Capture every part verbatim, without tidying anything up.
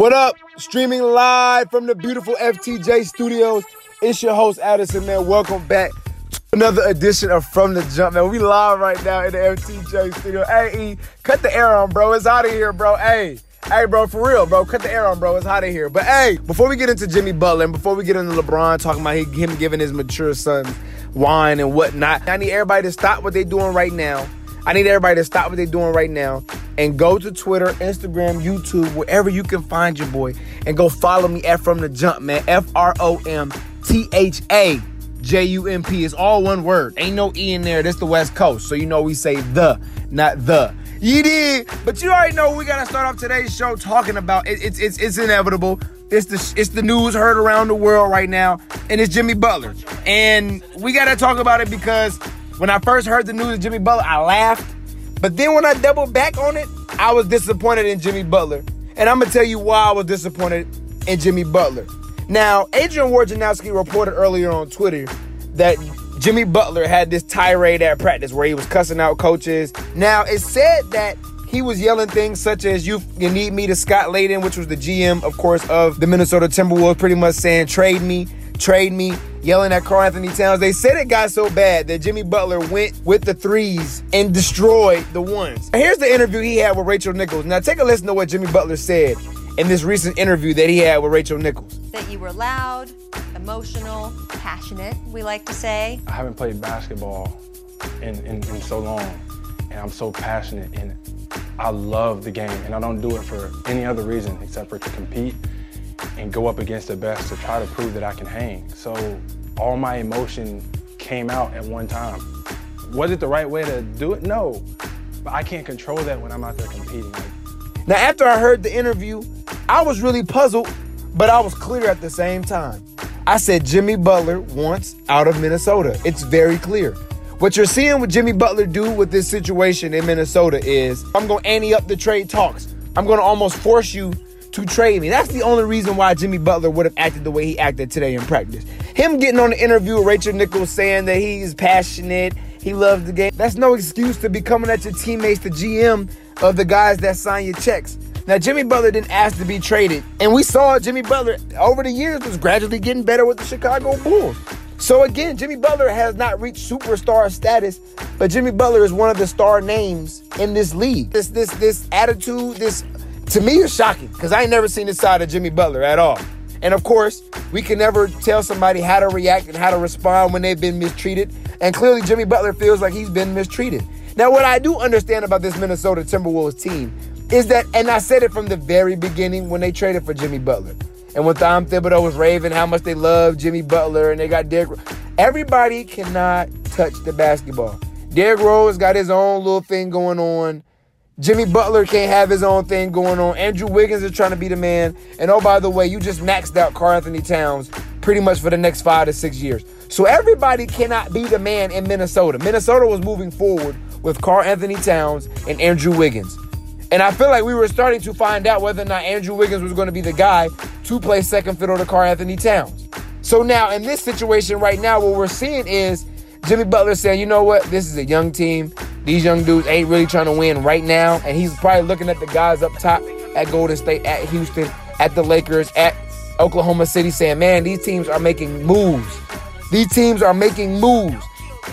What up? Streaming live from the beautiful F T J Studios. It's your host, Addison, man. Welcome back to another edition of From the Jump, man. We live right now in the F T J Studio. Hey, E, cut the air on, bro. It's out of here, bro. Hey. Hey, bro, for real, bro. Cut the air on, bro. It's hot in here. But, hey, before we get into Jimmy Butler and before we get into LeBron talking about him giving his mature son wine and whatnot, I need everybody to stop what they're doing right now. I need everybody to stop what they're doing right now and go to Twitter, Instagram, YouTube, wherever you can find your boy, and go follow me at From the Jump, man. F R O M T H A J U M P. It's all one word. Ain't no E in there. That's the West Coast. So you know we say the, not the. You did, but you already know we gotta start off today's show talking about it, it's it's it's inevitable. It's the it's the news heard around the world right now, and it's Jimmy Butler, and we gotta talk about it because when I first heard the news of Jimmy Butler, I laughed, but then when I doubled back on it, I was disappointed in Jimmy Butler, and I'm gonna tell you why I was disappointed in Jimmy Butler. Now, Adrian Wojnarowski reported earlier on Twitter that Jimmy Butler had this tirade at practice where he was cussing out coaches. Now, it's said that he was yelling things such as, you, you need me to Scott Layden, which was the G M, of course, of the Minnesota Timberwolves, pretty much saying, trade me, trade me, yelling at Carl Anthony Towns. They said it got so bad that Jimmy Butler went with the threes and destroyed the ones. Here's the interview he had with Rachel Nichols. Now, take a listen to what Jimmy Butler said in this recent interview that he had with Rachel Nichols. That you were loud, emotional, passionate, we like to say. I haven't played basketball in, in, in so long, and I'm so passionate, and I love the game, and I don't do it for any other reason except for to compete and go up against the best to try to prove that I can hang. So all my emotion came out at one time. Was it the right way to do it? No, but I can't control that when I'm out there competing. Now, after I heard the interview, I was really puzzled, but I was clear at the same time. I said Jimmy Butler wants out of Minnesota. It's very clear. What you're seeing with Jimmy Butler do with this situation in Minnesota is, I'm going to ante up the trade talks. I'm going to almost force you to trade me. That's the only reason why Jimmy Butler would have acted the way he acted today in practice. Him getting on the interview with Rachel Nichols saying that he's passionate, he loves the game, that's no excuse to be coming at your teammates, the G M of the guys that sign your checks. Now, Jimmy Butler didn't ask to be traded, and we saw Jimmy Butler over the years was gradually getting better with the Chicago Bulls. So again, Jimmy Butler has not reached superstar status, but Jimmy Butler is one of the star names in this league. This this this attitude, this, to me, is shocking, because I ain't never seen this side of Jimmy Butler at all. And of course, we can never tell somebody how to react and how to respond when they've been mistreated, and clearly Jimmy Butler feels like he's been mistreated. Now, what I do understand about this Minnesota Timberwolves team is that, and I said it from the very beginning when they traded for Jimmy Butler, and when Tom Thibodeau was raving how much they love Jimmy Butler, and they got Derrick Rose. Everybody cannot touch the basketball. Derrick Rose got his own little thing going on. Jimmy Butler can't have his own thing going on. Andrew Wiggins is trying to be the man. And oh, by the way, you just maxed out Carl Anthony Towns pretty much for the next five to six years. So everybody cannot be the man in Minnesota. Minnesota was moving forward with Carl Anthony Towns and Andrew Wiggins. And I feel like we were starting to find out whether or not Andrew Wiggins was going to be the guy to play second fiddle to Carl Anthony Towns. So now in this situation right now, what we're seeing is Jimmy Butler saying, you know what, this is a young team. These young dudes ain't really trying to win right now. And he's probably looking at the guys up top at Golden State, at Houston, at the Lakers, at Oklahoma City, saying, man, these teams are making moves. These teams are making moves.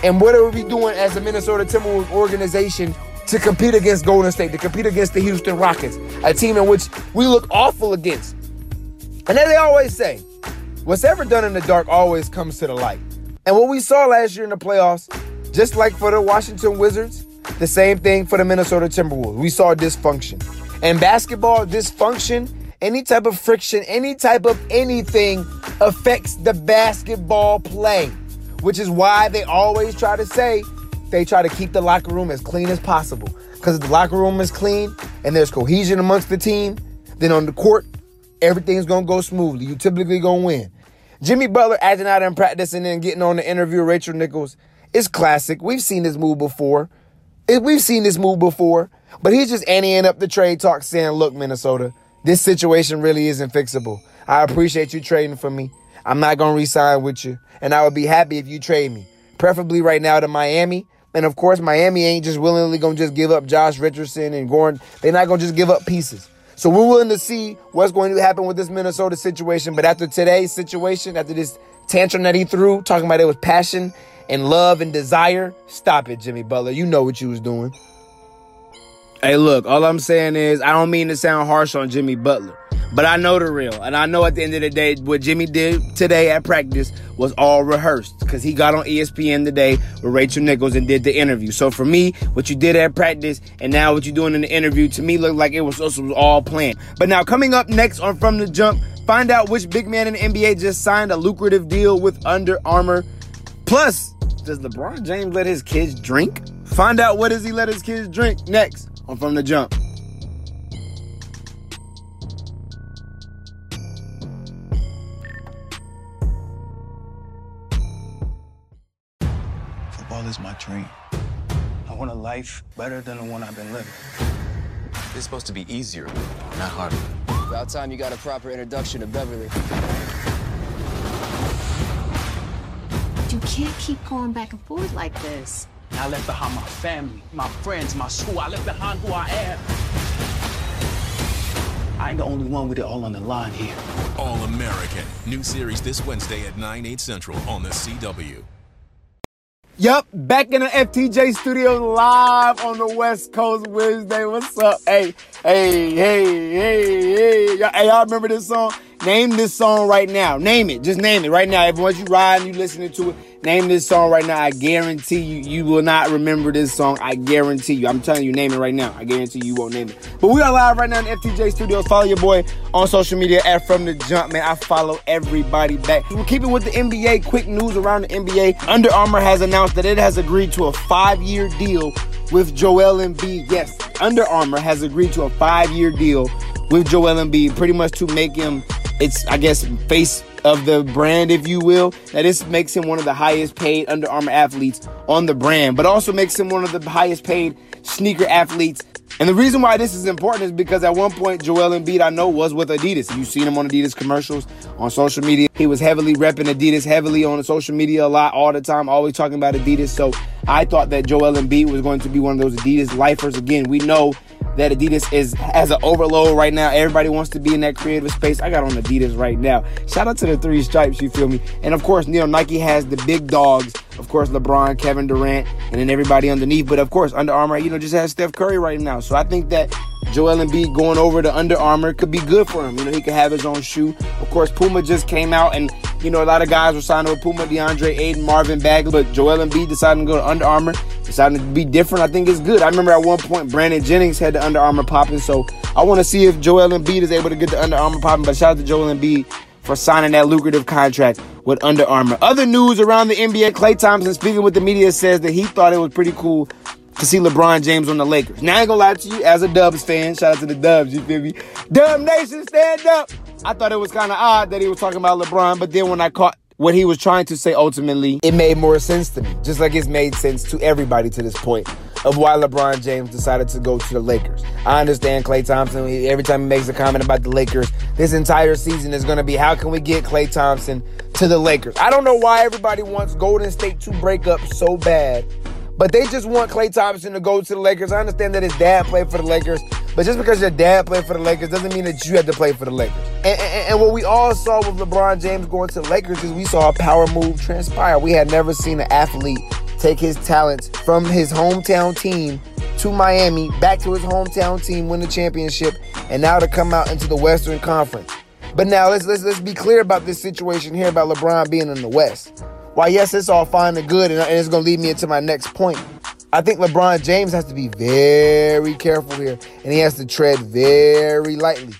And what are we doing as the Minnesota Timberwolves organization to compete against Golden State, to compete against the Houston Rockets, a team in which we look awful against? And as they always say, what's ever done in the dark always comes to the light. And what we saw last year in the playoffs, just like for the Washington Wizards, the same thing for the Minnesota Timberwolves. We saw dysfunction. And basketball, dysfunction, any type of friction, any type of anything affects the basketball play, which is why they always try to say, they try to keep the locker room as clean as possible. Because if the locker room is clean and there's cohesion amongst the team, then on the court, everything's going to go smoothly. You typically going to win. Jimmy Butler acting out in practice and then getting on the interview with Rachel Nichols is classic. We've seen this move before. We've seen this move before. But he's just anteing up the trade talk saying, look, Minnesota, this situation really isn't fixable. I appreciate you trading for me. I'm not going to re-sign with you. And I would be happy if you trade me, preferably right now to Miami. And, of course, Miami ain't just willingly going to just give up Josh Richardson and Gordon. They're not going to just give up pieces. So we're willing to see what's going to happen with this Minnesota situation. But after today's situation, after this tantrum that he threw, talking about it with passion and love and desire, stop it, Jimmy Butler. You know what you was doing. Hey, look, all I'm saying is I don't mean to sound harsh on Jimmy Butler, but I know the real. And I know at the end of the day, what Jimmy did today at practice was all rehearsed, because he got on E S P N today with Rachel Nichols and did the interview. So for me, what you did at practice and now what you're doing in the interview, to me, looked like it was, it was all planned. But now coming up next on From the Jump, find out which big man in the N B A just signed a lucrative deal with Under Armour. Plus, does LeBron James let his kids drink? Find out what does he let his kids drink next on From the Jump. Is my dream. I want a life better than the one I've been living. It's supposed to be easier, not harder. About time you got a proper introduction to Beverly. You can't keep going back and forth like this. I left behind my family, my friends, my school. I left behind who I am. I ain't the only one with it all on the line here. All American. New series this Wednesday at nine, eight central on The C W. Yep, back in the F T J studio, live on the West Coast Wednesday. What's up? Hey, hey, hey, hey, hey. Y'all, hey, y'all remember this song? Name this song right now. Name it. Just name it right now. Everyone, you riding, you listening to it, name this song right now. I guarantee you, you will not remember this song. I guarantee you. I'm telling you, name it right now. I guarantee you won't name it. But we are live right now in F T J Studios. Follow your boy on social media at From the Jump, man. I follow everybody back. We're keeping with the N B A. Quick news around the N B A. Under Armour has announced that it has agreed to a five-year deal with Joel Embiid. Yes, Under Armour has agreed to a five-year deal with Joel Embiid, pretty much to make him, it's, I guess, face of the brand, if you will. Now, this makes him one of the highest paid Under Armour athletes on the brand, but also makes him one of the highest paid sneaker athletes. And the reason why this is important is because at one point, Joel Embiid, I know, was with Adidas. You've seen him on Adidas commercials, on social media. He was heavily repping Adidas, heavily on social media a lot, all the time, always talking about Adidas. So I thought that Joel Embiid was going to be one of those Adidas lifers. Again, we know that Adidas is has an overload right now. Everybody wants to be in that creative space. I got on Adidas right now. Shout out to the three stripes, you feel me? And of course, you know, Nike has the big dogs. Of course, LeBron, Kevin Durant, and then everybody underneath. But of course, Under Armour, you know, just has Steph Curry right now. So I think that Joel Embiid going over to Under Armour could be good for him. You know, he could have his own shoe. Of course, Puma just came out, and, you know, a lot of guys were signing with Puma, DeAndre Ayton, Marvin Bagley. But Joel Embiid decided to go to Under Armour, decided to be different. I think it's good. I remember at one point, Brandon Jennings had the Under Armour popping. So I want to see if Joel Embiid is able to get the Under Armour popping. But shout out to Joel Embiid for signing that lucrative contract with Under Armour. Other news around the N B A, Klay Thompson, speaking with the media, says that he thought it was pretty cool to see LeBron James on the Lakers. Now, I ain't gonna lie to you, as a Dubs fan, shout out to the Dubs, you feel me? Dub Nation, stand up! I thought it was kind of odd that he was talking about LeBron, but then when I caught what he was trying to say ultimately, it made more sense to me, just like it's made sense to everybody to this point, of why LeBron James decided to go to the Lakers. I understand Klay Thompson. Every time he makes a comment about the Lakers, this entire season is going to be, how can we get Klay Thompson to the Lakers? I don't know why everybody wants Golden State to break up so bad, but they just want Klay Thompson to go to the Lakers. I understand that his dad played for the Lakers, but just because your dad played for the Lakers doesn't mean that you had to play for the Lakers. And, and, and what we all saw with LeBron James going to the Lakers is we saw a power move transpire. We had never seen an athlete take his talents from his hometown team to Miami, back to his hometown team, win the championship, and now to come out into the Western Conference. But now let's let's let's be clear about this situation here about LeBron being in the West. While yes, it's all fine and good, and it's going to lead me into my next point, I think LeBron James has to be very careful here, and he has to tread very lightly.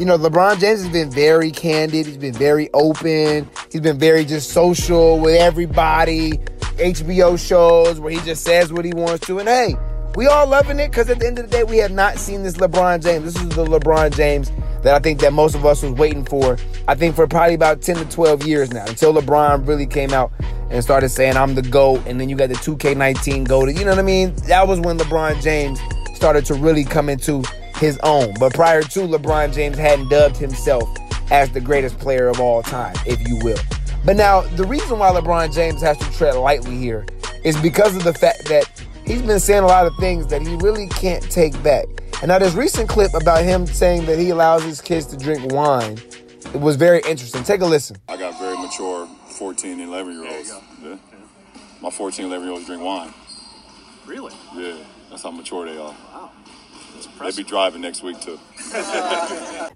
You know, LeBron James has been very candid. He's been very open. He's been very just social with everybody. H B O shows where he just says what he wants to. And hey, we all loving it, because at the end of the day, we have not seen this LeBron James. This is the LeBron James that I think that most of us was waiting for, I think for probably about ten to twelve years now, until LeBron really came out and started saying, I'm the GOAT, and then you got the two K nineteen GOAT. You know what I mean? That was when LeBron James started to really come into his own. But prior to, LeBron James hadn't dubbed himself as the greatest player of all time, if you will. But now, the reason why LeBron James has to tread lightly here is because of the fact that he's been saying a lot of things that he really can't take back. And now this recent clip about him saying that he allows his kids to drink wine, it was very interesting. Take a listen. I got very mature fourteen and eleven-year-olds. Yeah. My fourteen and eleven-year-olds drink wine. Really? Yeah. That's how mature they are. Wow. They'll be driving next week, too.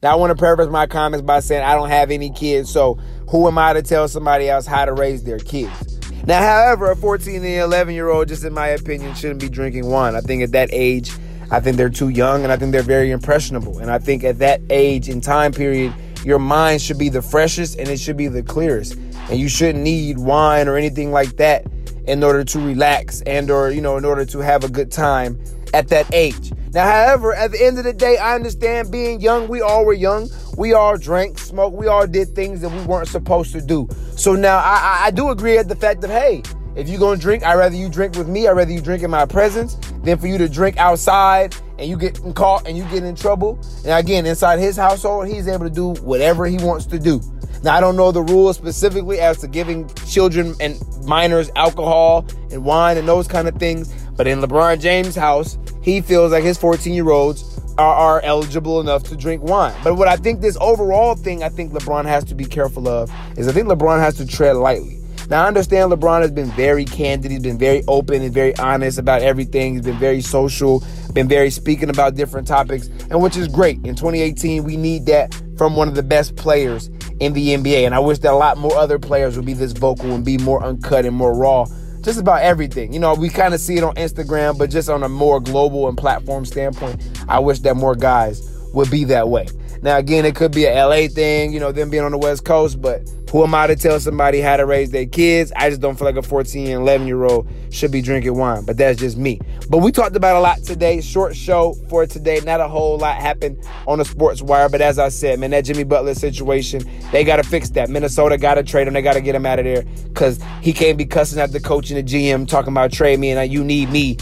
Now, I want to preface my comments by saying I don't have any kids, so who am I to tell somebody else how to raise their kids? Now, however, a fourteen and eleven-year-old, just in my opinion, shouldn't be drinking wine. I think at that age, I think they're too young, and I think they're very impressionable. And I think at that age and time period, your mind should be the freshest and it should be the clearest. And you shouldn't need wine or anything like that in order to relax and or, you know, in order to have a good time at that age. Now, however, at the end of the day, I understand being young. We all were young. We all drank, smoked. We all did things that we weren't supposed to do. So now I, I do agree at the fact that, hey, if you're going to drink, I'd rather you drink with me. I'd rather you drink in my presence than for you to drink outside and you get caught and you get in trouble. And again, inside his household, he's able to do whatever he wants to do. Now, I don't know the rules specifically as to giving children and minors alcohol and wine and those kind of things. But in LeBron James' house, he feels like his fourteen-year-olds are, are eligible enough to drink wine. But what I think this overall thing I think LeBron has to be careful of is I think LeBron has to tread lightly. Now, I understand LeBron has been very candid. He's been very open and very honest about everything. He's been very social, been very speaking about different topics, and which is great. In twenty eighteen, we need that from one of the best players in the N B A. And I wish that a lot more other players would be this vocal and be more uncut and more raw. Just about everything. You know, we kind of see it on Instagram, but just on a more global and platform standpoint, I wish that more guys would be that way. Now, again, it could be a L A thing, you know, them being on the West Coast, but who am I to tell somebody how to raise their kids? I just don't feel like a fourteen and eleven-year-old should be drinking wine, but that's just me. But we talked about a lot today. Short show for today. Not a whole lot happened on the sports wire, but as I said, man, that Jimmy Butler situation, they got to fix that. Minnesota got to trade him. They got to get him out of there because he can't be cussing at the coach and the G M talking about trade me and you need me.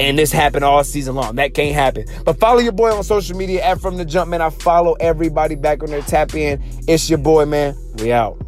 And this happened all season long. That can't happen. But follow your boy on social media at From The Jump, man. I follow everybody back on their tap in. It's your boy, man. We out.